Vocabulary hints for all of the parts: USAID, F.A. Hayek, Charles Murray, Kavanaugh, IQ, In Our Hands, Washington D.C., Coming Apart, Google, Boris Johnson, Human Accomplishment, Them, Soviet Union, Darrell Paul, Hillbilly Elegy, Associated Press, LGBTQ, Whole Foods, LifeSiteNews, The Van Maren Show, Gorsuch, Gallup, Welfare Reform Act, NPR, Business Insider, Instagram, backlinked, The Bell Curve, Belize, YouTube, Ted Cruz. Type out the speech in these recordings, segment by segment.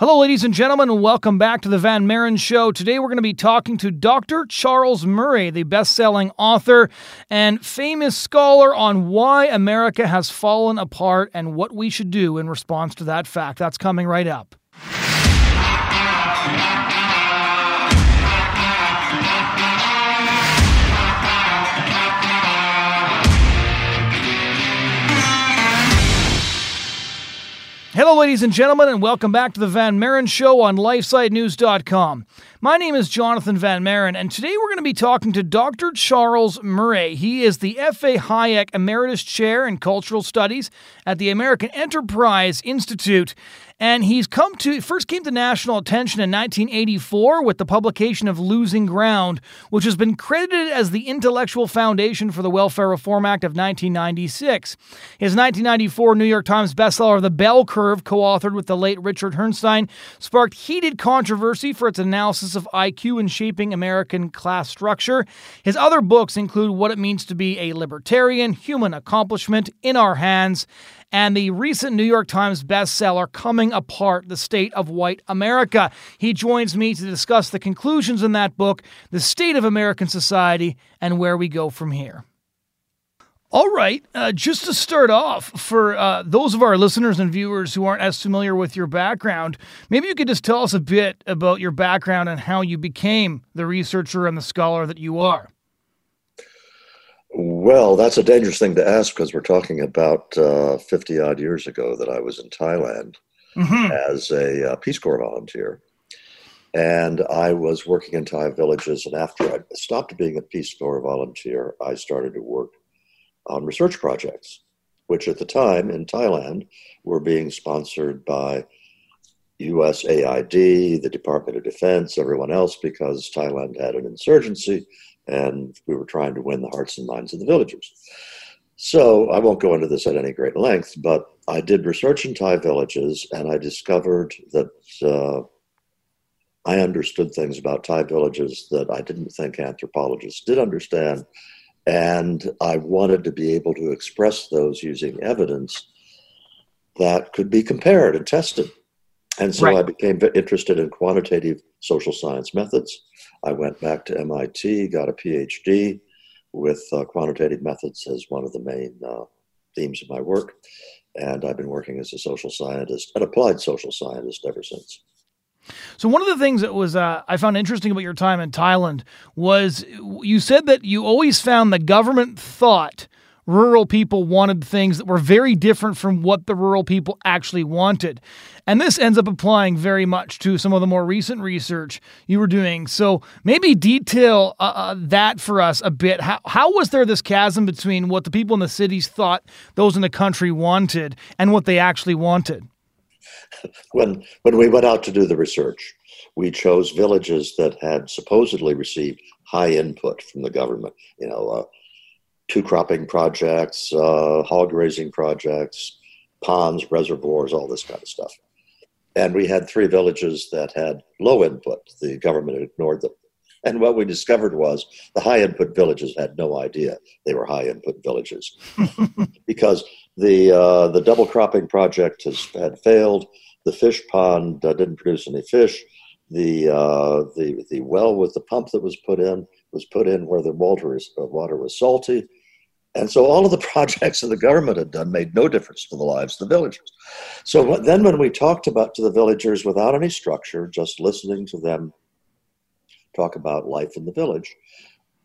Hello, ladies and gentlemen, and welcome back to The Van Maren Show. Today we're going to be talking to Dr. Charles Murray, the best-selling author and famous scholar on why America has fallen apart and what we should do in response to that fact. That's coming right up. Hello, ladies and gentlemen, and welcome back to The Van Maren Show on LifeSiteNews.com. My name is Jonathan Van Maren, and today we're going to be talking to Dr. Charles Murray. He is the F.A. Hayek Emeritus Chair in Cultural Studies at the American Enterprise Institute. And he's first came to national attention in 1984 with the publication of Losing Ground, which has been credited as the intellectual foundation for the Welfare Reform Act of 1996. His 1994 New York Times bestseller, The Bell Curve, co-authored with the late Richard Herrnstein, sparked heated controversy for its analysis of IQ in shaping American class structure. His other books include What It Means to Be a Libertarian, Human Accomplishment, In Our Hands, and the recent New York Times bestseller, Coming Apart, The State of White America. He joins me to discuss the conclusions in that book, the state of American society, and where we go from here. All right, just to start off, for those of our listeners and viewers who aren't as familiar with your background, maybe you could just tell us a bit about your background and how you became the researcher and the scholar that you are. Well, that's a dangerous thing to ask because we're talking about 50-odd years ago that I was in Thailand as a Peace Corps volunteer. And I was working in Thai villages. And after I stopped being a Peace Corps volunteer, I started to work on research projects, which at the time in Thailand were being sponsored by USAID, the Department of Defense, everyone else, because Thailand had an insurgency. And we were trying to win the hearts and minds of the villagers. So I won't go into this at any great length, but I did research in Thai villages, and I discovered that I understood things about Thai villages that I didn't think anthropologists did understand, and I wanted to be able to express those using evidence that could be compared and tested. And so I became interested in quantitative social science methods. I went back to MIT, got a PhD with quantitative methods as one of the main themes of my work. And I've been working as a social scientist, an applied social scientist, ever since. So one of the things that was I found interesting about your time in Thailand was you said that you always found the government thought rural people wanted things that were very different from what the rural people actually wanted. And this ends up applying very much to some of the more recent research you were doing. So maybe detail that for us a bit. How was there this chasm between what the people in the cities thought those in the country wanted and what they actually wanted? When we went out to do the research, we chose villages that had supposedly received high input from the government, you know, two cropping projects, hog raising projects, ponds, reservoirs, all this kind of stuff. And we had three villages that had low input. The government ignored them. And what we discovered was the high input villages had no idea they were high input villages because the double cropping project had failed. The fish pond didn't produce any fish. The well with the pump that was put in where the water was salty. And so all of the projects that the government had done made no difference to the lives of the villagers. So then when we talked to the villagers without any structure, just listening to them talk about life in the village,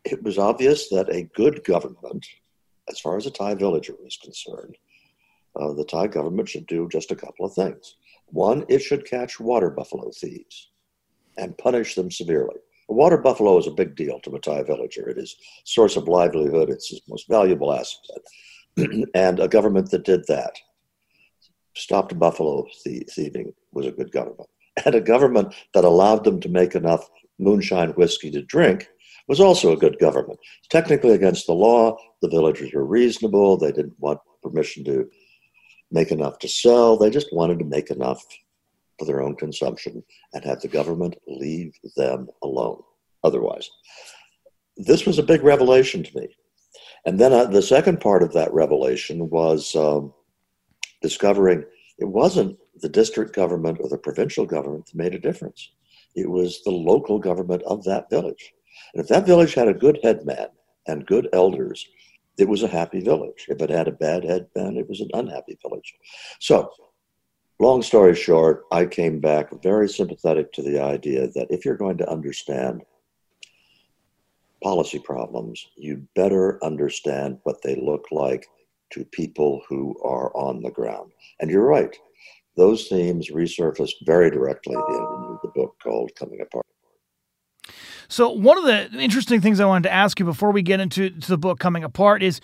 it was obvious that a good government, as far as a Thai villager was concerned, the Thai government should do just a couple of things. One, it should catch water buffalo thieves and punish them severely. A water buffalo is a big deal to a Thai villager. It is source of livelihood. It's his most valuable asset. And a government that did that, stopped buffalo thieving, was a good government. And a government that allowed them to make enough moonshine whiskey to drink was also a good government. Technically against the law, the villagers were reasonable. They didn't want permission to make enough to sell. They just wanted to make enough for their own consumption and have the government leave them alone otherwise. This was a big revelation to me. And then the second part of that revelation was discovering it wasn't the district government or the provincial government that made a difference. It was the local government of that village. And if that village had a good headman and good elders, it was a happy village. If it had a bad headman, it was an unhappy village. So, long story short, I came back very sympathetic to the idea that if you're going to understand policy problems, you better understand what they look like to people who are on the ground. And you're right. Those themes resurfaced very directly in the book called Coming Apart. So one of the interesting things I wanted to ask you before we get into the book Coming Apart is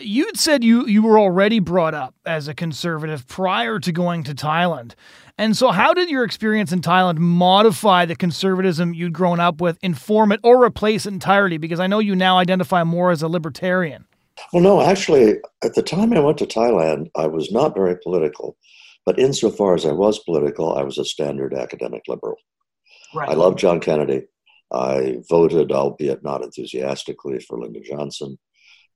you'd said you were already brought up as a conservative prior to going to Thailand. And so how did your experience in Thailand modify the conservatism you'd grown up with, inform it, or replace it entirely? Because I know you now identify more as a libertarian. Well, no, actually, at the time I went to Thailand, I was not very political. But insofar as I was political, I was a standard academic liberal. Right. I loved John Kennedy. I voted, albeit not enthusiastically, for Lyndon Johnson.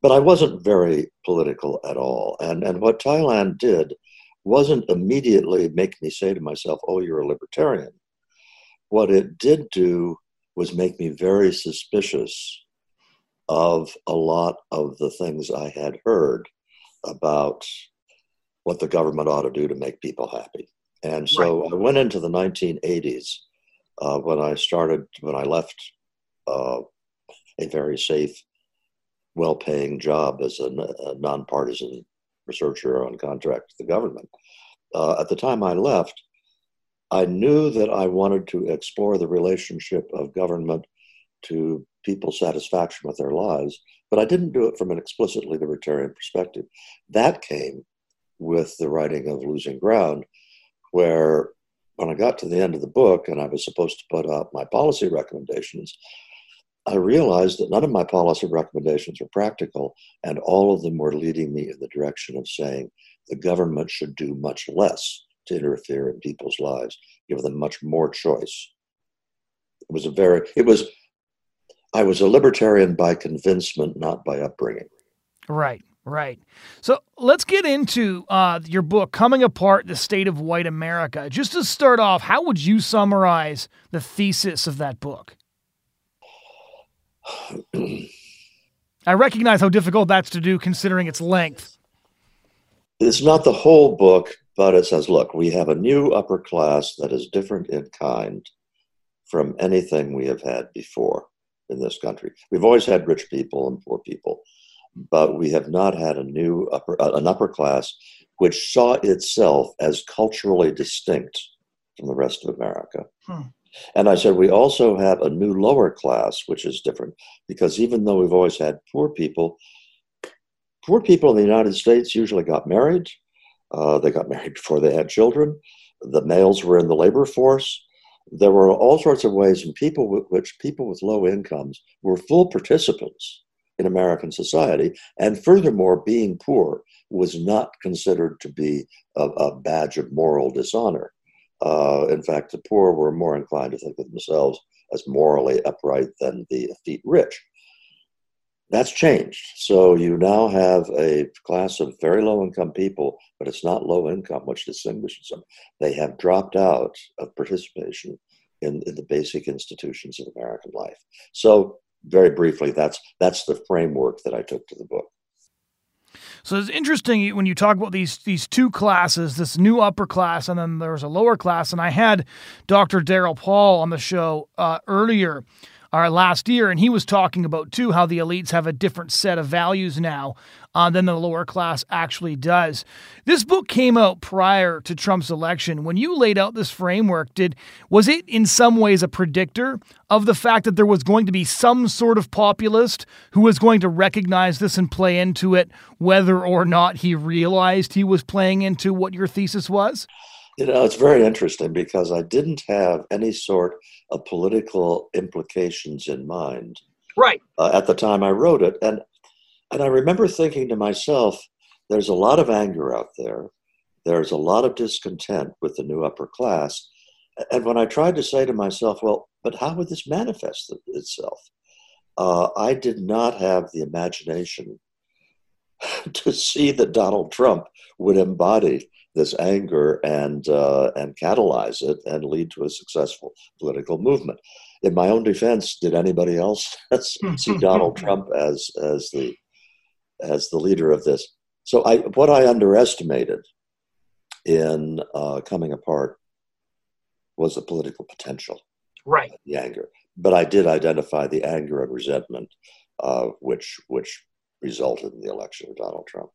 But I wasn't very political at all. And what Thailand did wasn't immediately make me say to myself, oh, you're a libertarian. What it did do was make me very suspicious of a lot of the things I had heard about what the government ought to do to make people happy. And so right. I went into the 1980s when I left a very safe, well-paying job as a nonpartisan researcher on contract to the government. At the time I left, I knew that I wanted to explore the relationship of government to people's satisfaction with their lives, but I didn't do it from an explicitly libertarian perspective. That came with the writing of Losing Ground, where when I got to the end of the book and I was supposed to put out my policy recommendations, I realized that none of my policy recommendations were practical, and all of them were leading me in the direction of saying the government should do much less to interfere in people's lives, give them much more choice. I was a libertarian by convincement, not by upbringing. Right. Right. So let's get into your book, Coming Apart, The State of White America. Just to start off, how would you summarize the thesis of that book? I recognize how difficult that's to do considering its length. It's not the whole book, but it says, look, we have a new upper class that is different in kind from anything we have had before in this country. We've always had rich people and poor people, but we have not had an upper class which saw itself as culturally distinct from the rest of America. And I said, we also have a new lower class, which is different, because even though we've always had poor people in the United States usually got married. They got married before they had children. The males were in the labor force. There were all sorts of ways in which people with low incomes were full participants in American society, and furthermore, being poor was not considered to be a badge of moral dishonor. In fact, the poor were more inclined to think of themselves as morally upright than the effete rich. That's changed. So you now have a class of very low-income people, but it's not low income which distinguishes them. They have dropped out of participation in the basic institutions of American life. So very briefly, that's the framework that I took to the book. So it's interesting when you talk about these two classes, this new upper class, and then there's a lower class. And I had Dr. Darrell Paul on the show earlier last year, and he was talking about, too, how the elites have a different set of values now than the lower class actually does. This book came out prior to Trump's election. When you laid out this framework, was it in some ways a predictor of the fact that there was going to be some sort of populist who was going to recognize this and play into it, whether or not he realized he was playing into what your thesis was? You know, it's very interesting because I didn't have any sort of political implications in mind at the time I wrote it. And I remember thinking to myself, there's a lot of anger out there. There's a lot of discontent with the new upper class. And when I tried to say to myself, well, but how would this manifest itself? I did not have the imagination to see that Donald Trump would embody this anger and catalyze it and lead to a successful political movement. In my own defense, did anybody else see Donald Trump as the leader of this? So what I underestimated in Coming Apart was the political potential, right? The anger, but I did identify the anger and resentment, which resulted in the election of Donald Trump.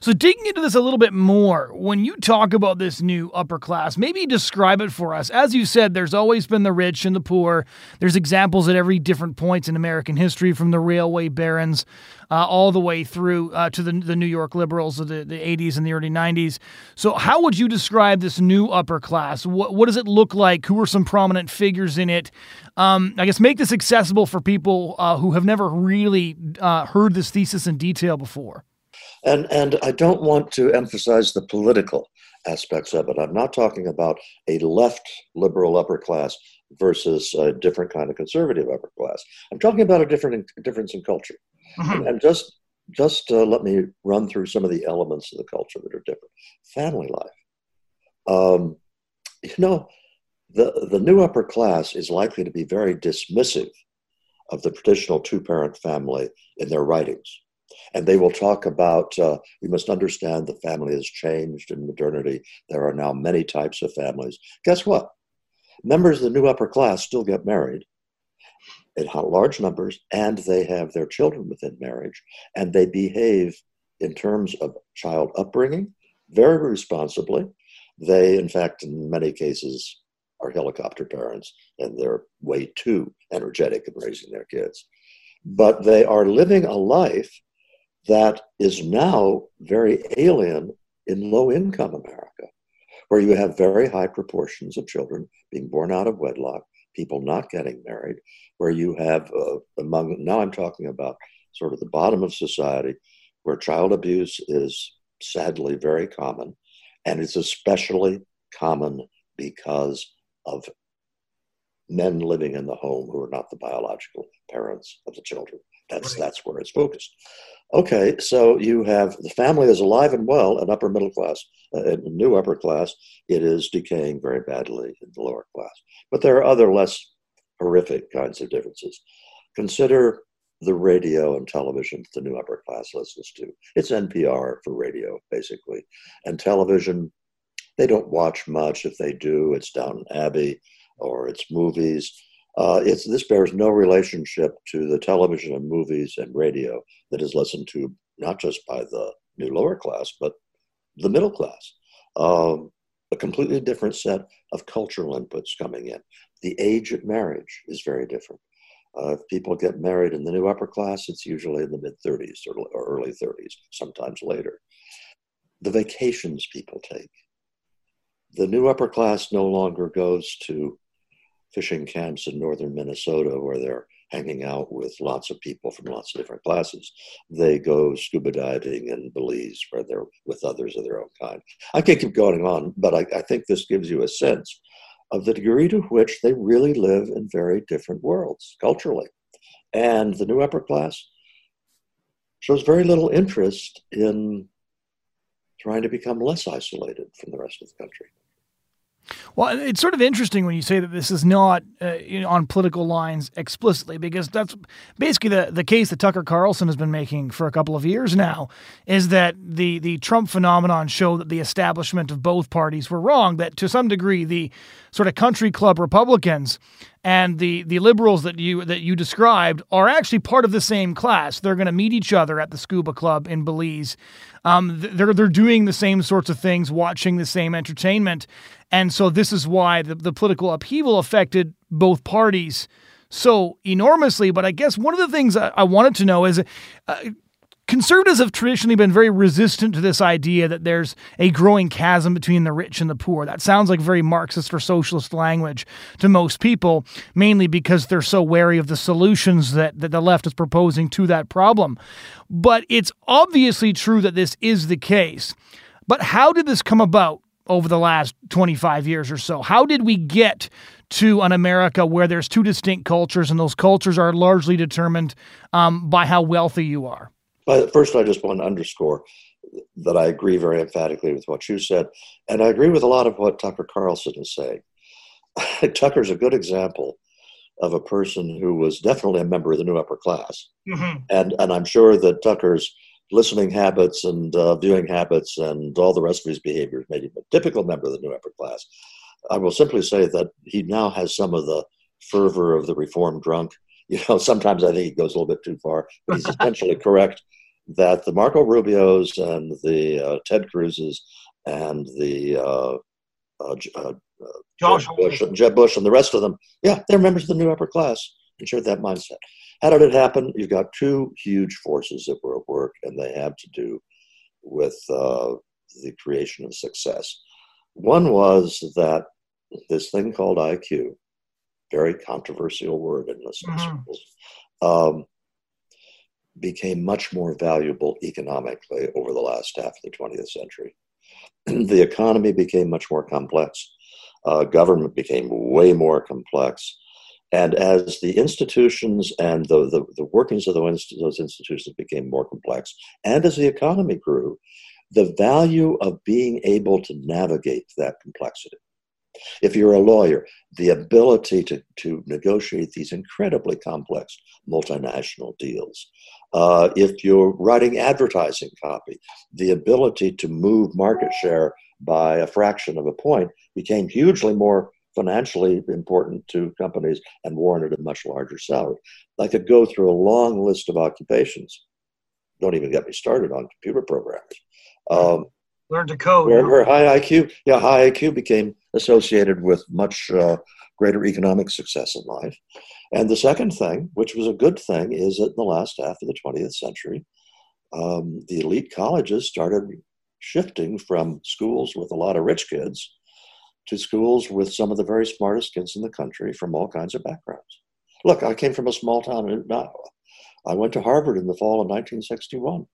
So digging into this a little bit more, when you talk about this new upper class, maybe describe it for us. As you said, there's always been the rich and the poor. There's examples at every different points in American history, from the railway barons all the way through to the New York liberals of the 80s and the early 90s. So how would you describe this new upper class? What does it look like? Who are some prominent figures in it? I guess make this accessible for people who have never really heard this thesis in detail before. And I don't want to emphasize the political aspects of it. I'm not talking about a left liberal upper class versus a different kind of conservative upper class. I'm talking about a difference in culture. Mm-hmm. And just let me run through some of the elements of the culture that are different. Family life. The new upper class is likely to be very dismissive of the traditional two-parent family in their writings. And they will talk about, we must understand the family has changed in modernity. There are now many types of families. Guess what? Members of the new upper class still get married in large numbers, and they have their children within marriage, and they behave in terms of child upbringing very responsibly. They, in fact, in many cases are helicopter parents, and they're way too energetic in raising their kids. But they are living a life that is now very alien in low-income America, where you have very high proportions of children being born out of wedlock, people not getting married, where you have now I'm talking about sort of the bottom of society, where child abuse is sadly very common, and it's especially common because of men living in the home who are not the biological parents of the children. That's where it's focused. Okay, so you have the family is alive and well in upper middle class, in new upper class. It is decaying very badly in the lower class. But there are other less horrific kinds of differences. Consider the radio and television the new upper class listens to. It's NPR for radio, basically. And television, they don't watch much. If they do, it's Downton Abbey or it's movies. This bears no relationship to the television and movies and radio that is listened to not just by the new lower class, but the middle class. A completely different set of cultural inputs coming in. The age of marriage is very different. If people get married in the new upper class, it's usually in the mid-30s or early 30s, sometimes later. The vacations people take. The new upper class no longer goes to fishing camps in northern Minnesota where they're hanging out with lots of people from lots of different classes. They go scuba diving in Belize where they're with others of their own kind. I can't keep going on, but I think this gives you a sense of the degree to which they really live in very different worlds culturally. And the new upper class shows very little interest in trying to become less isolated from the rest of the country. Well, it's sort of interesting when you say that this is not on political lines explicitly, because that's basically the case that Tucker Carlson has been making for a couple of years now, is that the Trump phenomenon showed that the establishment of both parties were wrong, that to some degree the sort of country club Republicans and the liberals that you described are actually part of the same class. They're going to meet each other at the scuba club in Belize. They're doing the same sorts of things, watching the same entertainment. And so this is why the political upheaval affected both parties so enormously. But I guess one of the things I wanted to know is conservatives have traditionally been very resistant to this idea that there's a growing chasm between the rich and the poor. That sounds like very Marxist or socialist language to most people, mainly because they're so wary of the solutions that the left is proposing to that problem. But it's obviously true that this is the case. But how did this come about over the last 25 years or so? How did we get to an America where there's two distinct cultures, and those cultures are largely determined by how wealthy you are? First, I just want to underscore that I agree very emphatically with what you said. And I agree with a lot of what Tucker Carlson is saying. Tucker's a good example of a person who was definitely a member of the new upper class. Mm-hmm. And I'm sure that Tucker's listening habits and viewing habits and all the rest of his behaviors made him a typical member of the new upper class. I will simply say that he now has some of the fervor of the reform drunk. You know, sometimes I think he goes a little bit too far, but he's essentially correct that the Marco Rubios and the Ted Cruzes and the Jeb Bush and the rest of them, yeah, they're members of the new upper class and shared that mindset. How did it happen? You've got two huge forces that were at work, and they have to do with the creation of success. One was that this thing called IQ, very controversial word in this circles, became much more valuable economically over the last half of the 20th century. The economy became much more complex. Government became way more complex. And as the institutions and the workings of those institutions became more complex, and as the economy grew, the value of being able to navigate that complexity. If you're a lawyer, the ability to negotiate these incredibly complex multinational deals. If you're writing advertising copy, the ability to move market share by a fraction of a point became hugely more financially important to companies and warranted a much larger salary. I could go through a long list of occupations. Don't even get me started on computer programmers. Learn to code. Where high IQ became associated with much greater economic success in life. And the second thing, which was a good thing, is that in the last half of the 20th century, the elite colleges started shifting from schools with a lot of rich kids to schools with some of the very smartest kids in the country from all kinds of backgrounds. Look, I came from a small town in Iowa. I went to Harvard in the fall of 1961.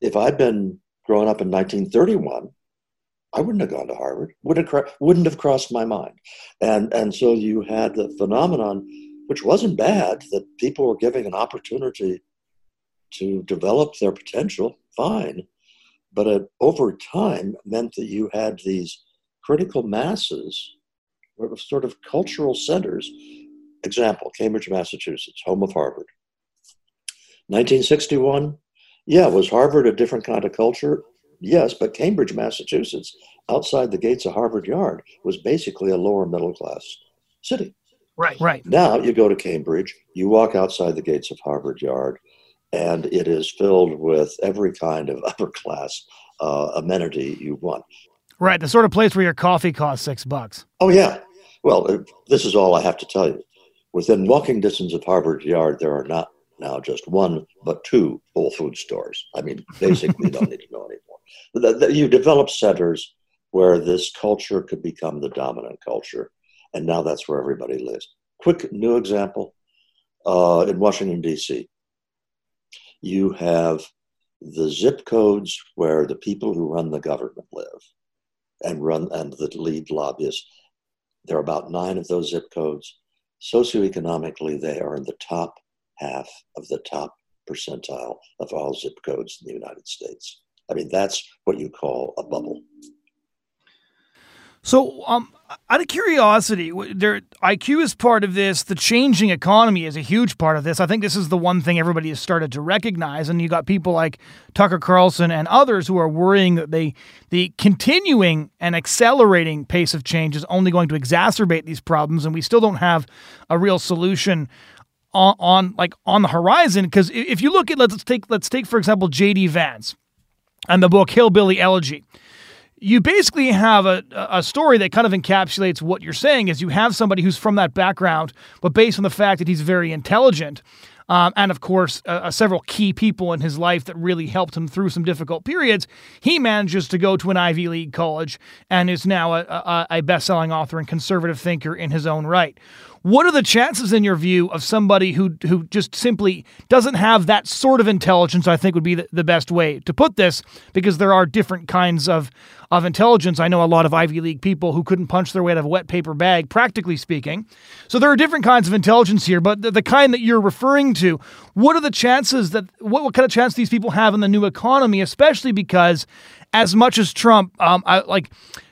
If I'd been growing up in 1931, I wouldn't have gone to Harvard, wouldn't have crossed my mind. And so you had the phenomenon, which wasn't bad, that people were giving an opportunity to develop their potential, fine. But it, over time, meant that you had these critical masses, sort of cultural centers. Example, Cambridge, Massachusetts, home of Harvard. 1961, yeah, was Harvard a different kind of culture? Yes, but Cambridge, Massachusetts, outside the gates of Harvard Yard, was basically a lower middle class city. Right. Now you go to Cambridge, you walk outside the gates of Harvard Yard, and it is filled with every kind of upper class amenity you want. Right, the sort of place where your coffee costs $6. Oh, yeah. Well, this is all I have to tell you. Within walking distance of Harvard Yard, there are not now just one, but two Whole Foods stores. I mean, basically, don't need to know anymore. You develop centers where this culture could become the dominant culture, and now that's where everybody lives. Quick new example, in Washington, D.C., you have the zip codes where the people who run the government live. And the lead lobbyists. There are about 9 of those zip codes. Socioeconomically, they are in the top half of the top percentile of all zip codes in the United States. I mean, that's what you call a bubble. So out of curiosity, IQ is part of this. The changing economy is a huge part of this. I think this is the one thing everybody has started to recognize. And you got people like Tucker Carlson and others who are worrying that the continuing and accelerating pace of change is only going to exacerbate these problems. And we still don't have a real solution on the horizon. Because if you look at, let's take, for example, J.D. Vance and the book Hillbilly Elegy. You basically have a story that kind of encapsulates what you're saying is you have somebody who's from that background, but based on the fact that he's very intelligent, and of course, several key people in his life that really helped him through some difficult periods, he manages to go to an Ivy League college and is now a best-selling author and conservative thinker in his own right. What are the chances, in your view, of somebody who just simply doesn't have that sort of intelligence? I think would be the best way to put this, because there are different kinds of of intelligence. I know a lot of Ivy League people who couldn't punch their way out of a wet paper bag, practically speaking. So there are different kinds of intelligence here, but the kind that you're referring to, what are the chances that, what kind of chance these people have in the new economy, especially because as much as Trump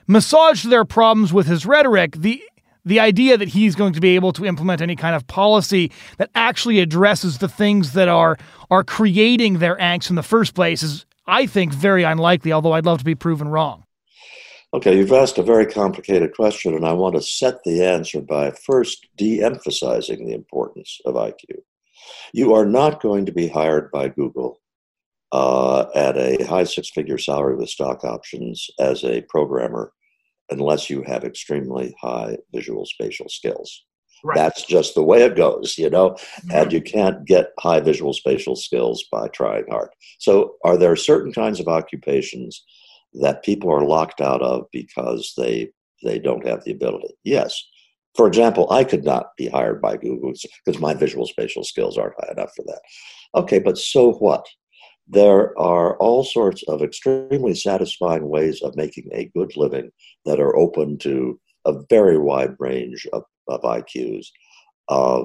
massaged their problems with his rhetoric, the idea that he's going to be able to implement any kind of policy that actually addresses the things that are creating their angst in the first place is, I think, very unlikely, although I'd love to be proven wrong. Okay, you've asked a very complicated question, and I want to set the answer by first de-emphasizing the importance of IQ. You are not going to be hired by Google at a high six-figure salary with stock options as a programmer unless you have extremely high visual spatial skills. Right. That's just the way it goes, you know, and you can't get high visual spatial skills by trying hard. So are there certain kinds of occupations that people are locked out of because they don't have the ability? Yes. For example, I could not be hired by Google because my visual spatial skills aren't high enough for that. Okay, but so what? There are all sorts of extremely satisfying ways of making a good living that are open to a very wide range of IQs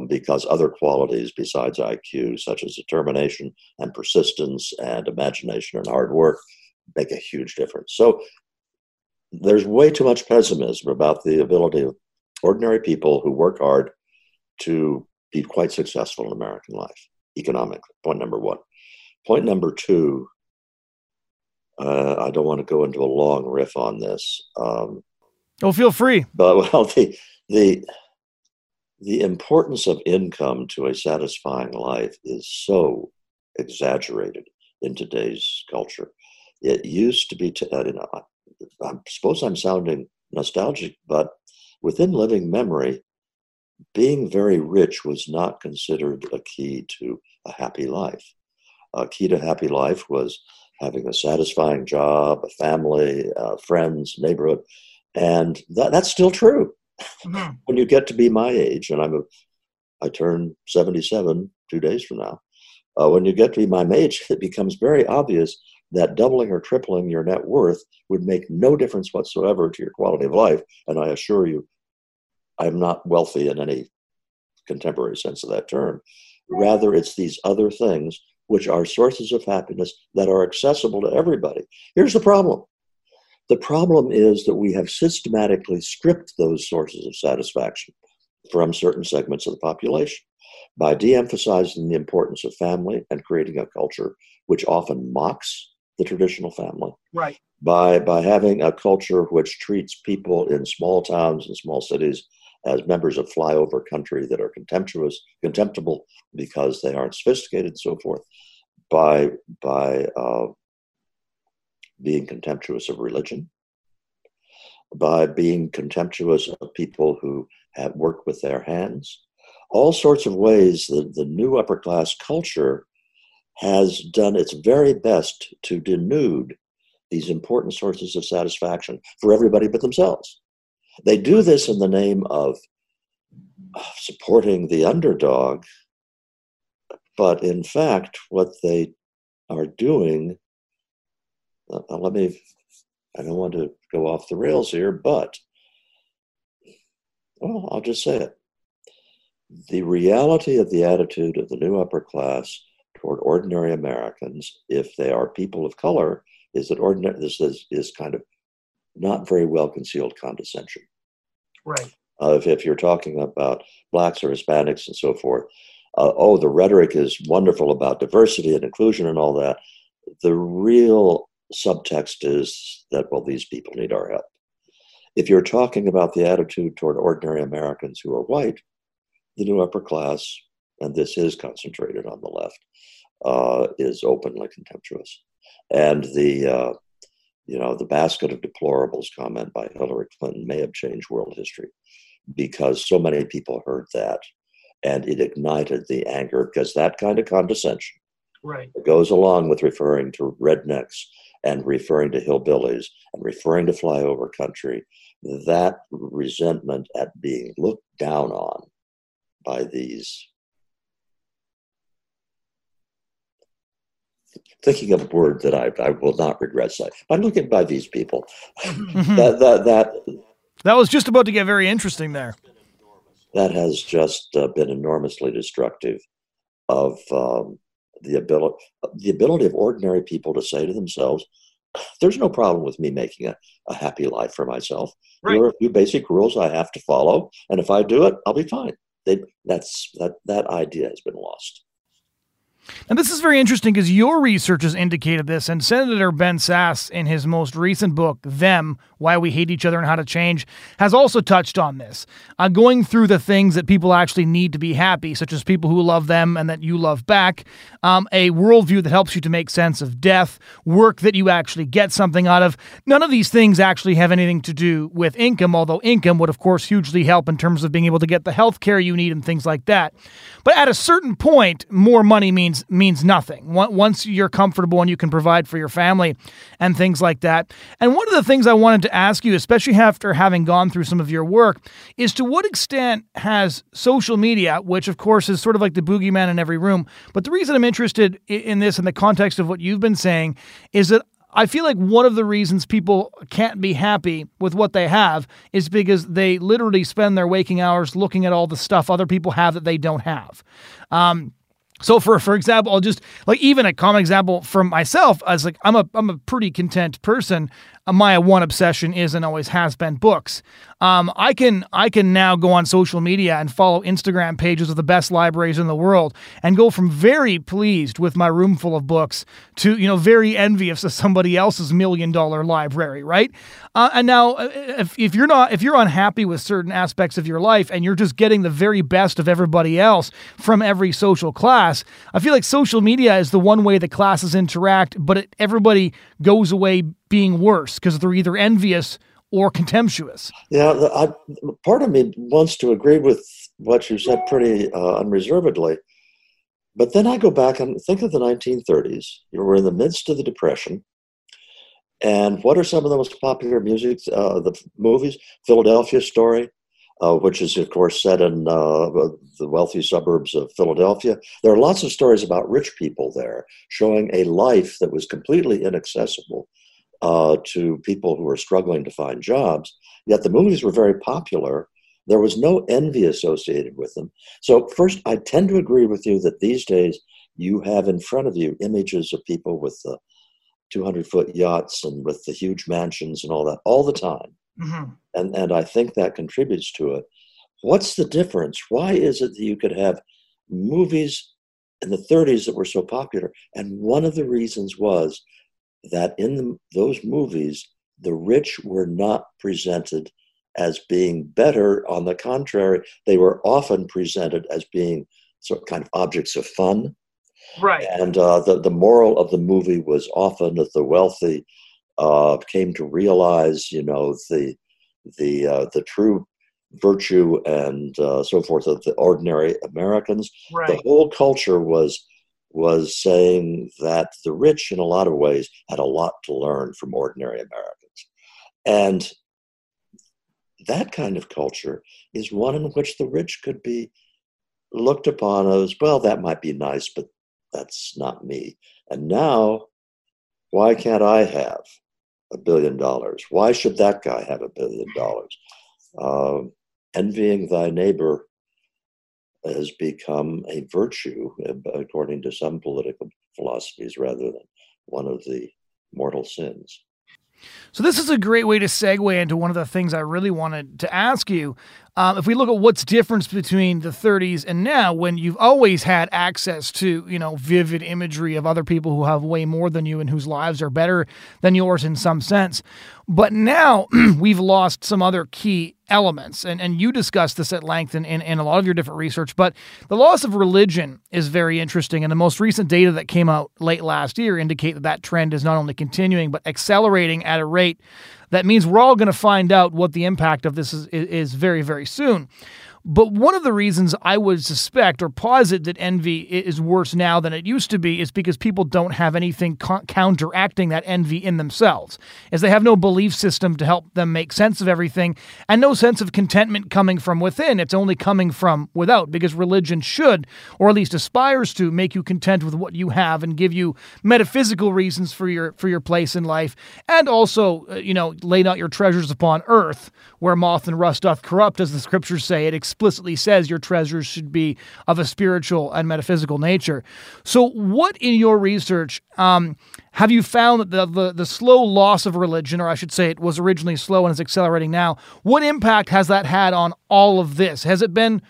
because other qualities besides IQ, such as determination and persistence and imagination and hard work, make a huge difference. So there's way too much pessimism about the ability of ordinary people who work hard to be quite successful in American life, economically, point number one. Point number two, I don't want to go into a long riff on this. Oh, feel free. But well, the importance of income to a satisfying life is so exaggerated in today's culture. It used to be, I suppose I'm sounding nostalgic, but within living memory, being very rich was not considered a key to a happy life. A key to happy life was having a satisfying job, a family, friends, neighborhood. And that's still true. Mm-hmm. When you get to be my age, and I turn 77 2 days from now, when you get to be my age, it becomes very obvious that doubling or tripling your net worth would make no difference whatsoever to your quality of life. And I assure you, I'm not wealthy in any contemporary sense of that term. Rather, it's these other things which are sources of happiness that are accessible to everybody. Here's the problem. The problem is that we have systematically stripped those sources of satisfaction from certain segments of the population by de-emphasizing the importance of family and creating a culture which often mocks the traditional family. Right. By having a culture which treats people in small towns and small cities as members of flyover country that are contemptible because they aren't sophisticated and so forth, by being contemptuous of religion, by being contemptuous of people who have worked with their hands, all sorts of ways that the new upper class culture has done its very best to denude these important sources of satisfaction for everybody but themselves. They do this in the name of supporting the underdog, but in fact, what they are doing, I don't want to go off the rails here, but, well, I'll just say it. The reality of the attitude of the new upper class toward ordinary Americans, if they are people of color, is that this is kind of not very well concealed condescension. Right. If you're talking about blacks or Hispanics and so forth, the rhetoric is wonderful about diversity and inclusion and all that. The real subtext is that, well, these people need our help. If you're talking about the attitude toward ordinary Americans who are white, the new upper class, and this is concentrated on the left, is openly contemptuous. And the basket of deplorables comment by Hillary Clinton may have changed world history because so many people heard that and it ignited the anger because that kind of condescension goes along with referring to rednecks and referring to hillbillies and referring to flyover country, that resentment at being looked down on by these thinking of a word that I will not regret saying. I'm looking by these people. That was just about to get very interesting there. That has just been enormously destructive of the ability of ordinary people to say to themselves, there's no problem with me making a happy life for myself. Right. There are a few basic rules I have to follow, and if I do it, I'll be fine. That idea has been lost. And this is very interesting because your research has indicated this, and Senator Ben Sasse in his most recent book, Them, Why We Hate Each Other and How to Change, has also touched on this, going through the things that people actually need to be happy, such as people who love them and that you love back, a worldview that helps you to make sense of death, work that you actually get something out of. None of these things actually have anything to do with income, although income would, of course, hugely help in terms of being able to get the health care you need and things like that. But at a certain point, more money means nothing once you're comfortable and you can provide for your family and things like that. And one of the things I wanted to ask you, especially after having gone through some of your work, is to what extent has social media, which of course is sort of like the boogeyman in every room, but the reason I'm interested in this in the context of what you've been saying is that I feel like one of the reasons people can't be happy with what they have is because they literally spend their waking hours looking at all the stuff other people have that they don't have. So for example, I'll just like even a common example from myself, I was like, I'm a pretty content person. My one obsession is and always has been books. I can now go on social media and follow Instagram pages of the best libraries in the world and go from very pleased with my room full of books to, very envious of somebody else's $1 million library. Right. And now if you're unhappy with certain aspects of your life and you're just getting the very best of everybody else from every social class, I feel like social media is the one way the classes interact, but everybody goes away being worse because they're either envious or contemptuous. Yeah, part of me wants to agree with what you said pretty unreservedly, but then I go back and think of the 1930s. You were in the midst of the Depression, and what are some of the most popular music, the movies? Philadelphia Story. Which is, of course, set in the wealthy suburbs of Philadelphia. There are lots of stories about rich people there showing a life that was completely inaccessible to people who were struggling to find jobs. Yet the movies were very popular. There was no envy associated with them. So first, I tend to agree with you that these days you have in front of you images of people with the 200-foot yachts and with the huge mansions and all that all the time. Mm-hmm. And I think that contributes to it. What's the difference? Why is it that you could have movies in the 30s that were so popular? And one of the reasons was that in those movies, the rich were not presented as being better. On the contrary, they were often presented as being sort of kind of objects of fun. Right. And the moral of the movie was often that the wealthy came to realize, the true virtue and so forth of the ordinary Americans. Right. The whole culture was saying that the rich, in a lot of ways, had a lot to learn from ordinary Americans, and that kind of culture is one in which the rich could be looked upon as, well, that might be nice, but that's not me. And now, why can't I have $1 billion? Why should that guy have $1 billion? Envying thy neighbor has become a virtue, according to some political philosophies, rather than one of the mortal sins. So this is a great way to segue into one of the things I really wanted to ask you. If we look at what's difference between the 30s and now, when you've always had access to, vivid imagery of other people who have way more than you and whose lives are better than yours in some sense. But now we've lost some other key elements. And you discussed this at length in a lot of your different research. But the loss of religion is very interesting. And the most recent data that came out late last year indicate that trend is not only continuing, but accelerating at a rate that means we're all going to find out what the impact of this is very, very soon. But one of the reasons I would suspect or posit that envy is worse now than it used to be is because people don't have anything counteracting that envy in themselves, as they have no belief system to help them make sense of everything and no sense of contentment coming from within. It's only coming from without, because religion should, or at least aspires to, make you content with what you have and give you metaphysical reasons for your place in life, and also, lay not your treasures upon earth, where moth and rust doth corrupt, as the scriptures say. It explicitly says your treasures should be of a spiritual and metaphysical nature. So what in your research have you found that the slow loss of religion, or I should say it was originally slow and is accelerating now, what impact has that had on all of this? Has it been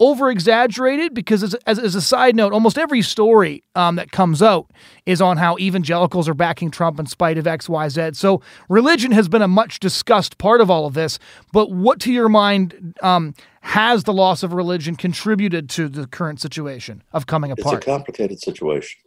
over-exaggerated? Because as a side note, almost every story that comes out is on how evangelicals are backing Trump in spite of X, Y, Z. So religion has been a much discussed part of all of this. But what, to your mind, has the loss of religion contributed to the current situation of coming apart? It's a complicated situation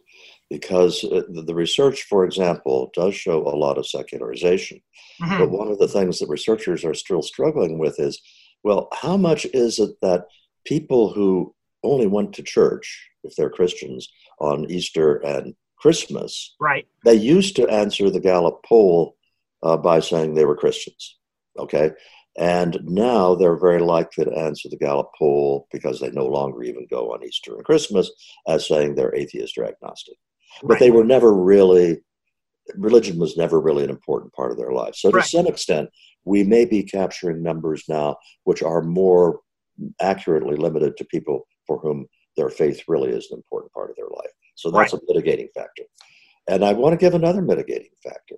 because the research, for example, does show a lot of secularization. Mm-hmm. But one of the things that researchers are still struggling with is, well, how much is it that people who only went to church, if they're Christians, on Easter and Christmas, right? They used to answer the Gallup poll by saying they were Christians, okay? And now they're very likely to answer the Gallup poll, because they no longer even go on Easter and Christmas, as saying they're atheist or agnostic. But right. They were never really, religion was never really an important part of their life. So right. To some extent, we may be capturing numbers now which are more accurately limited to people for whom their faith really is an important part of their life. So that's right. A mitigating factor. And I want to give another mitigating factor.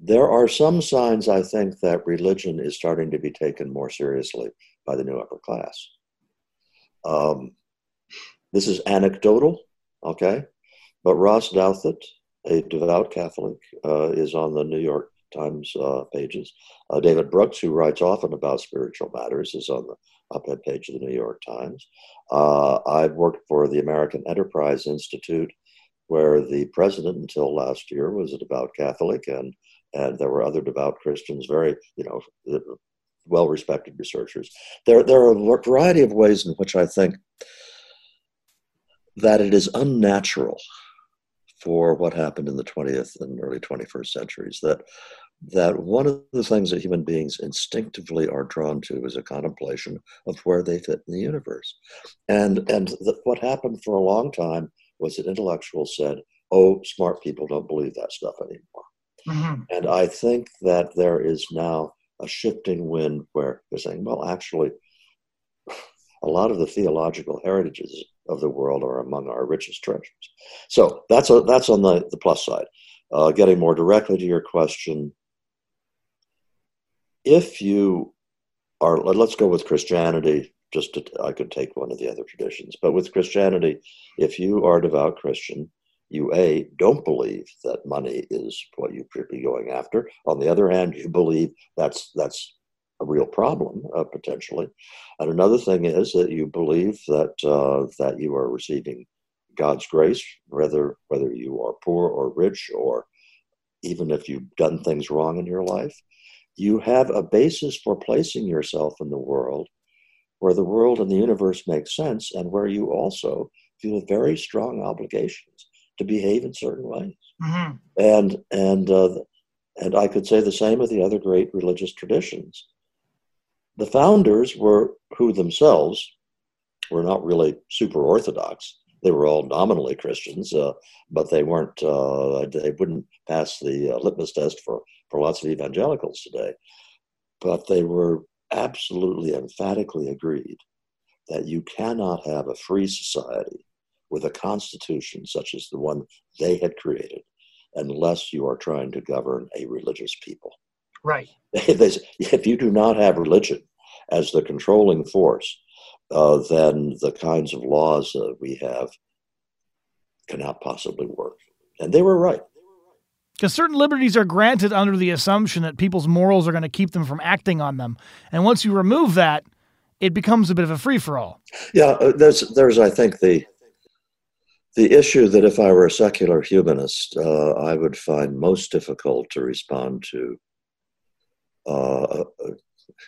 There are some signs, I think, that religion is starting to be taken more seriously by the new upper class. This is anecdotal, okay? But Ross Douthat, a devout Catholic, is on the New York Times pages. David Brooks, who writes often about spiritual matters, is on the op-ed page of the New York Times. I've worked for the American Enterprise Institute, where the president until last year was a devout Catholic, and there were other devout Christians, very, well-respected researchers. There are a variety of ways in which I think that it is unnatural for what happened in the 20th and early 21st centuries, that one of the things that human beings instinctively are drawn to is a contemplation of where they fit in the universe. And what happened for a long time was that intellectuals said, oh, smart people don't believe that stuff anymore. Mm-hmm. And I think that there is now a shifting wind where they're saying, well, actually, a lot of the theological heritages of the world are among our richest treasures. So that's on the plus side. Getting more directly to your question, if you are, let's go with Christianity, I could take one of the other traditions, but with Christianity, if you are a devout Christian, you A, don't believe that money is what you should be going after. On the other hand, you believe that's a real problem, potentially. And another thing is that you believe that you are receiving God's grace, whether you are poor or rich, or even if you've done things wrong in your life. You have a basis for placing yourself in the world, where the world and the universe make sense, and where you also feel very strong obligations to behave in certain ways. Mm-hmm. And I could say the same of the other great religious traditions. The founders who themselves were not really super orthodox. They were all nominally Christians, but they weren't. They wouldn't pass the litmus test for lots of evangelicals today. But they were absolutely emphatically agreed that you cannot have a free society with a constitution such as the one they had created unless you are trying to govern a religious people. Right. If you do not have religion as the controlling force, then the kinds of laws that we have cannot possibly work. And they were right. Because certain liberties are granted under the assumption that people's morals are going to keep them from acting on them. And once you remove that, it becomes a bit of a free-for-all. Yeah, there's I think, the issue that if I were a secular humanist, I would find most difficult to respond to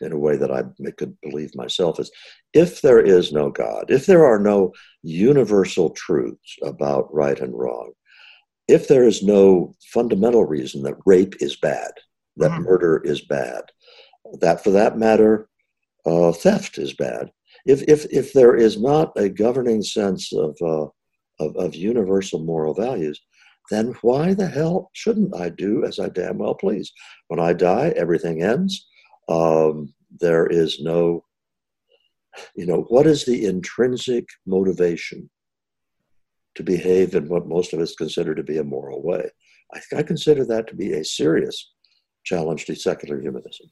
in a way that I could believe myself is, if there is no God, if there are no universal truths about right and wrong, if there is no fundamental reason that rape is bad, that murder is bad, that for that matter, theft is bad, if there is not a governing sense of universal moral values, then why the hell shouldn't I do as I damn well please? When I die, everything ends. There is no, what is the intrinsic motivation to behave in what most of us consider to be a moral way? I consider that to be a serious challenge to secular humanism.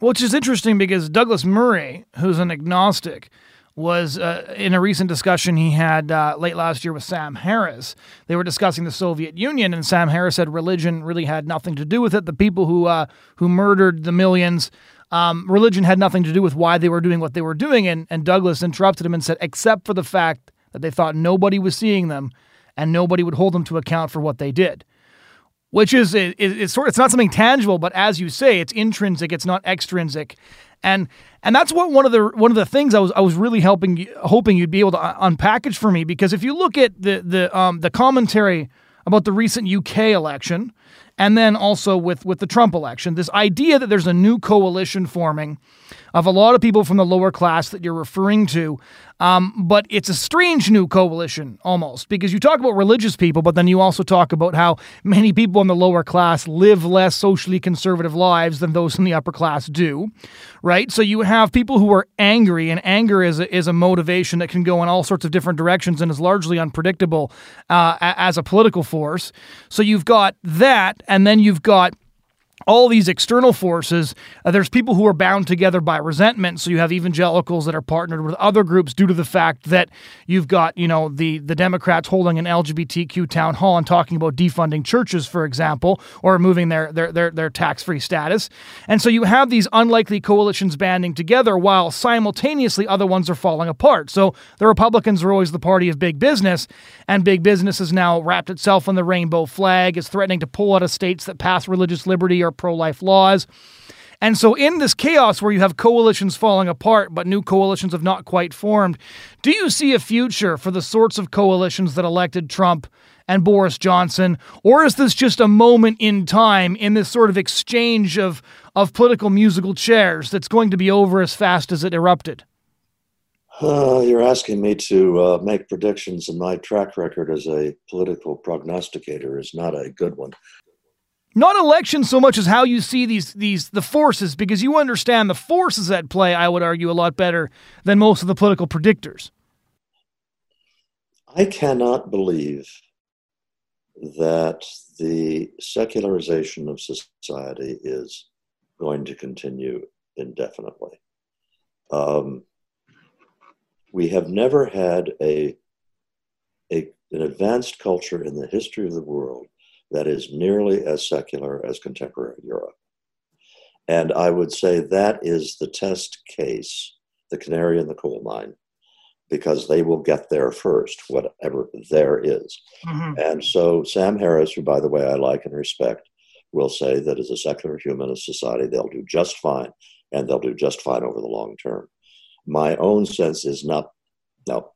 Which is interesting because Douglas Murray, who's an agnostic, was in a recent discussion he had late last year with Sam Harris. They were discussing the Soviet Union, and Sam Harris said religion really had nothing to do with it. The people who murdered the millions, religion had nothing to do with why they were doing what they were doing. And Douglas interrupted him and said, except for the fact that they thought nobody was seeing them and nobody would hold them to account for what they did. Which is, it's not something tangible, but as you say, it's intrinsic, it's not extrinsic. And that's what one of the things I was really hoping you'd be able to unpackage for me, because if you look at the commentary about the recent UK election, and then also with the Trump election, this idea that there's a new coalition forming of a lot of people from the lower class that you're referring to, but it's a strange new coalition almost, because you talk about religious people, but then you also talk about how many people in the lower class live less socially conservative lives than those in the upper class do, right? So you have people who are angry, and anger is a motivation that can go in all sorts of different directions and is largely unpredictable as a political force. So you've got that, and then you've got all these external forces. There's people who are bound together by resentment. So you have evangelicals that are partnered with other groups due to the fact that you've got, the Democrats holding an LGBTQ town hall and talking about defunding churches, for example, or removing their tax-free status. And so you have these unlikely coalitions banding together while simultaneously other ones are falling apart. So the Republicans are always the party of big business, and big business has now wrapped itself in the rainbow flag. It's threatening to pull out of states that pass religious liberty or pro-life laws. And so in this chaos where you have coalitions falling apart, but new coalitions have not quite formed, do you see a future for the sorts of coalitions that elected Trump and Boris Johnson? Or is this just a moment in time in this sort of exchange of political musical chairs that's going to be over as fast as it erupted? You're asking me to make predictions, and my track record as a political prognosticator is not a good one. Not elections so much as how you see the forces, because you understand the forces at play, I would argue, a lot better than most of the political predictors. I cannot believe that the secularization of society is going to continue indefinitely. We have never had an advanced culture in the history of the world that is nearly as secular as contemporary Europe. And I would say that is the test case, the canary in the coal mine, because they will get there first, whatever there is. Mm-hmm. And so Sam Harris, who, by the way, I like and respect, will say that as a secular humanist society, they'll do just fine, and they'll do just fine over the long term. My own sense is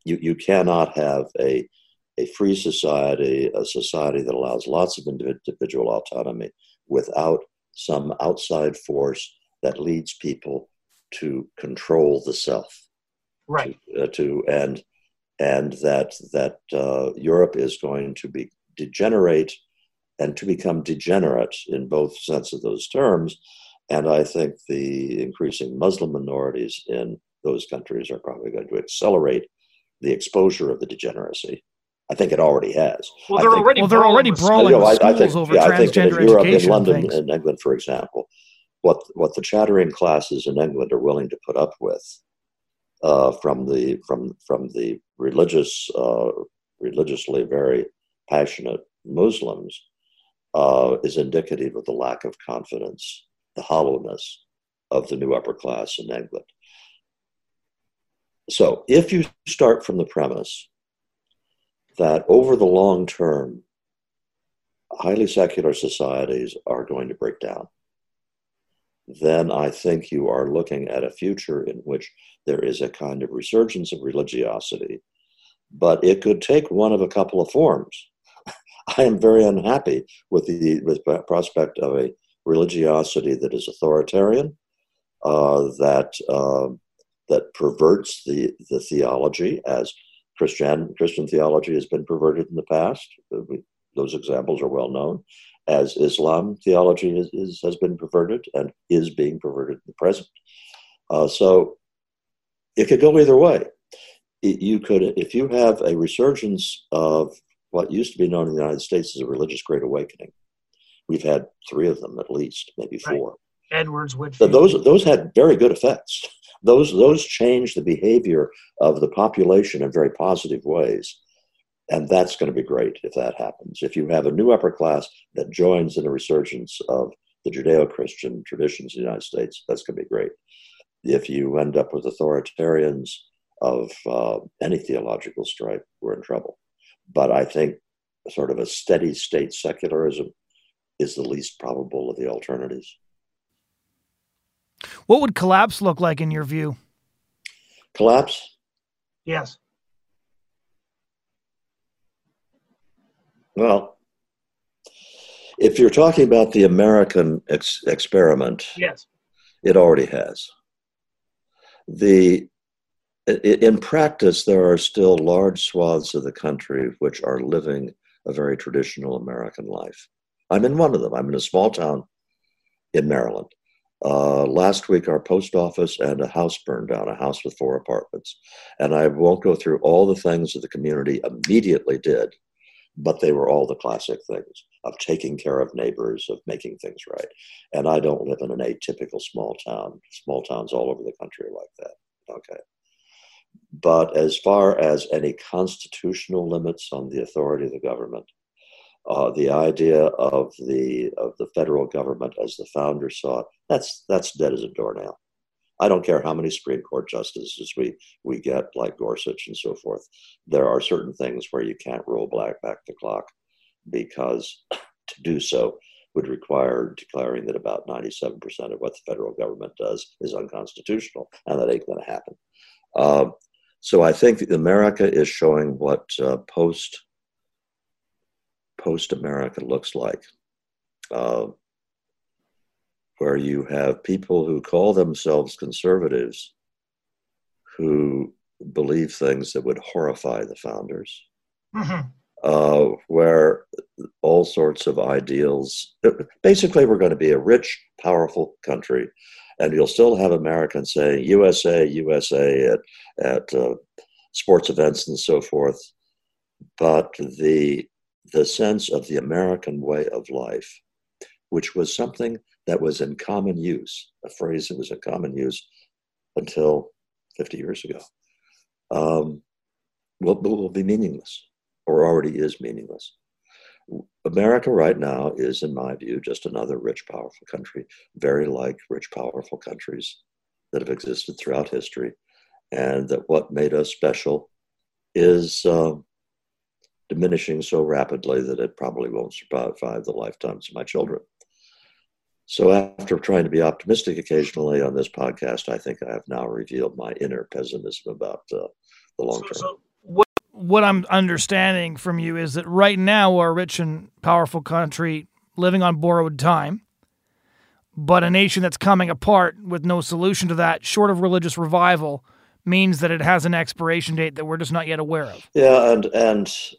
you cannot have a free society, a society that allows lots of individual autonomy without some outside force that leads people to control the self. Right. And that Europe is going to be degenerate and to become degenerate in both sense of those terms. And I think the increasing Muslim minorities in those countries are probably going to accelerate the exposure of the degeneracy. I think it already has. Well, they're already brawling over transgender education. I think in Europe, in London, in England, for example, what the chattering classes in England are willing to put up with from the religiously very passionate Muslims is indicative of the lack of confidence, the hollowness of the new upper class in England. So, if you start from the premise that over the long term, highly secular societies are going to break down. then I think you are looking at a future in which there is a kind of resurgence of religiosity, but it could take one of a couple of forms. I am very unhappy with the prospect of a religiosity that is authoritarian, that perverts the theology, as Christian theology has been perverted in the past. Those examples are well known. As Islam theology has been perverted and is being perverted in the present. So it could go either way. If you have a resurgence of what used to be known in the United States as a religious Great Awakening, we've had three of them at least, maybe four. Right. Edwards, Whitfield. Those had very good effects. Those changed the behavior of the population in very positive ways. And that's going to be great if that happens. If you have a new upper class that joins in a resurgence of the Judeo-Christian traditions in the United States, that's going to be great. If you end up with authoritarians of any theological stripe, we're in trouble. But I think sort of a steady state secularism is the least probable of the alternatives. What would collapse look like in your view? Collapse? Yes. Well, if you're talking about the American experiment, yes, it already has. In practice, there are still large swaths of the country which are living a very traditional American life. I'm in one of them. I'm in a small town in Maryland. Last week, our post office and a house burned down, a house with four apartments. And I won't go through all the things that the community immediately did, but they were all the classic things of taking care of neighbors, of making things right. And I don't live in an atypical small town. Small towns all over the country are like that. Okay. But as far as any constitutional limits on the authority of the government, the idea of the federal government as the founder saw it, that's dead as a doornail. I don't care how many Supreme Court justices we get, like Gorsuch and so forth. There are certain things where you can't roll back the clock, because to do so would require declaring that about 97% of what the federal government does is unconstitutional, and that ain't going to happen. So I think that America is showing what post-America looks like. Where you have people who call themselves conservatives who believe things that would horrify the founders, mm-hmm. Where all sorts of ideals, basically we're going to be a rich, powerful country, and you'll still have Americans saying USA, USA at sports events and so forth. But the sense of the American way of life, which was something that was in common use, a phrase that was in common use until 50 years ago, will be meaningless, or already is meaningless. America right now is, in my view, just another rich, powerful country, very like rich, powerful countries that have existed throughout history, and that what made us special is diminishing so rapidly that it probably won't survive the lifetimes of my children. So after trying to be optimistic occasionally on this podcast, I think I have now revealed my inner pessimism about the long term. So what I'm understanding from you is that right now we're a rich and powerful country living on borrowed time, but a nation that's coming apart with no solution to that, short of religious revival, means that it has an expiration date that we're just not yet aware of. Yeah, and at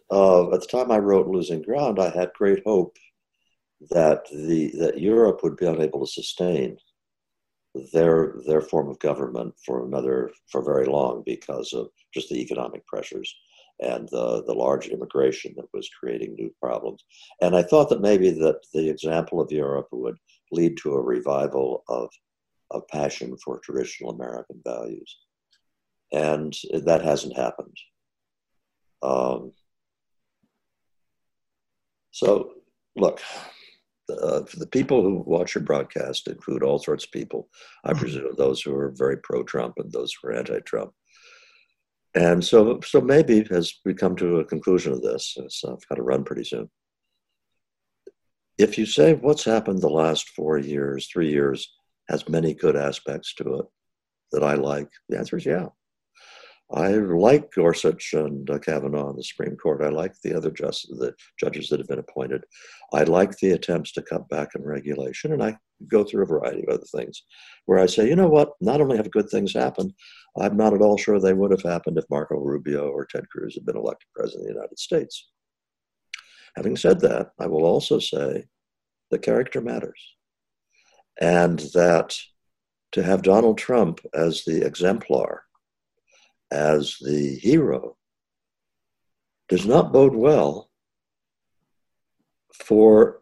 the time I wrote Losing Ground, I had great hope that Europe would be unable to sustain their form of government for very long, because of just the economic pressures and the large immigration that was creating new problems. And I thought that maybe that the example of Europe would lead to a revival of passion for traditional American values, and that hasn't happened. So look. For the people who watch your broadcast include all sorts of people, I presume, those who are very pro-Trump and those who are anti-Trump. And so maybe as we come to a conclusion of this, so I've got to run pretty soon. If you say what's happened the last 4 years, 3 years, has many good aspects to it that I like? The answer is yeah. I like Gorsuch and Kavanaugh on the Supreme Court. I like the other judges that have been appointed. I like the attempts to cut back on regulation, and I go through a variety of other things where I say, you know what, not only have good things happened, I'm not at all sure they would have happened if Marco Rubio or Ted Cruz had been elected president of the United States. Having said that, I will also say that character matters, and that to have Donald Trump as the exemplar, as the hero, does not bode well for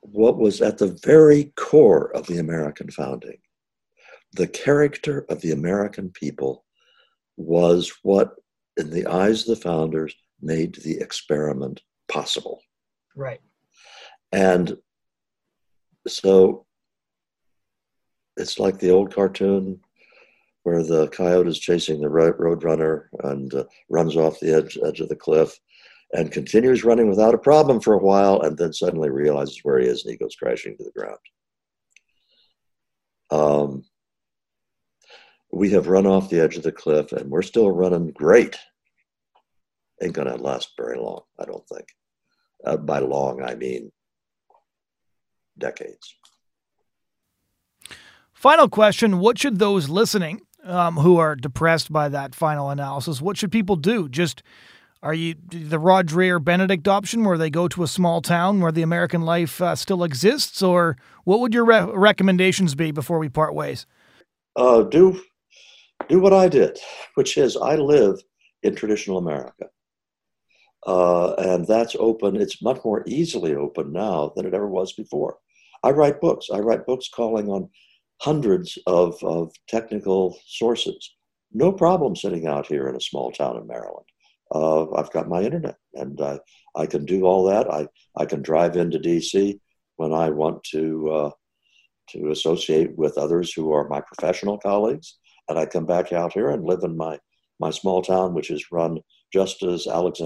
what was at the very core of the American founding. The character of the American people was what, in the eyes of the founders, made the experiment possible. Right. And so it's like the old cartoon where the coyote is chasing the roadrunner and runs off the edge of the cliff and continues running without a problem for a while, and then suddenly realizes where he is and he goes crashing to the ground. We have run off the edge of the cliff and we're still running great. Ain't gonna last very long, I don't think. By long, I mean decades. Final question, what should those listening who are depressed by that final analysis, what should people do? Just, are you the Rod Dreher Benedict option where they go to a small town where the American life still exists? Or what would your recommendations be before we part ways? Do what I did, which is I live in traditional America. And that's open. It's much more easily open now than it ever was before. I write books. Calling on hundreds of technical sources. No problem sitting out here in a small town in Maryland. I've got my internet and I can do all that. I can drive into DC when I want to associate with others who are my professional colleagues. And I come back out here and live in my small town, which is run just as Alexis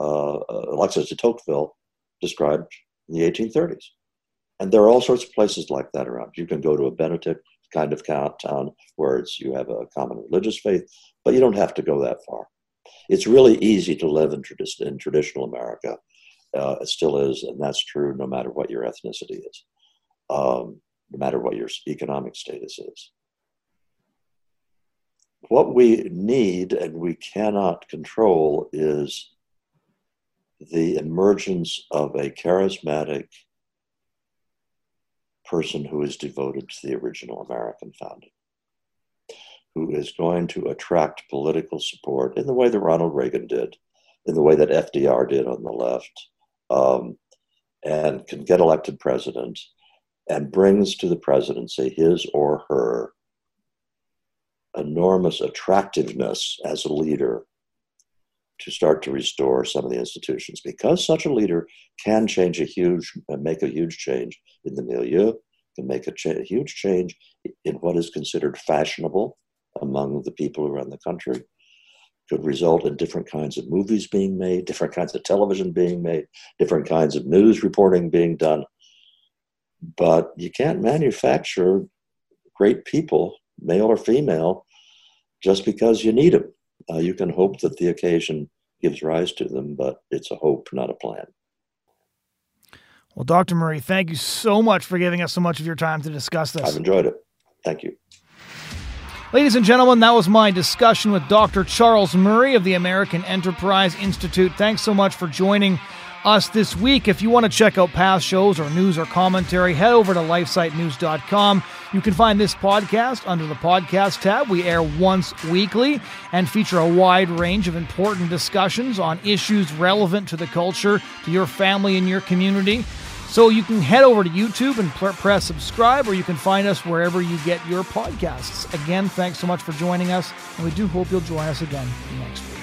de Tocqueville described in the 1830s. And there are all sorts of places like that around. You can go to a Benedict kind of town where you have a common religious faith, but you don't have to go that far. It's really easy to live in traditional America. It still is, and that's true no matter what your ethnicity is, no matter what your economic status is. What we need and we cannot control is the emergence of a charismatic person who is devoted to the original American founding, who is going to attract political support in the way that Ronald Reagan did, in the way that FDR did on the left, and can get elected president and brings to the presidency his or her enormous attractiveness as a leader to start to restore some of the institutions, because such a leader can change make a huge change in the milieu, can make a huge change in what is considered fashionable among the people who run the country, could result in different kinds of movies being made, different kinds of television being made, different kinds of news reporting being done. But you can't manufacture great people, male or female, just because you need them. You can hope that the occasion gives rise to them, but it's a hope, not a plan. Well, Dr. Murray, thank you so much for giving us so much of your time to discuss this. I've enjoyed it. Thank you. Ladies and gentlemen, that was my discussion with Dr. Charles Murray of the American Enterprise Institute. Thanks so much for joining us this week. If you want to check out past shows or news or commentary, head over to LifeSiteNews.com. You can find this podcast under the podcast tab. We air once weekly and feature a wide range of important discussions on issues relevant to the culture, to your family and your community. So you can head over to YouTube and press subscribe, or you can find us wherever you get your podcasts. Again, thanks so much for joining us, and we do hope you'll join us again next week.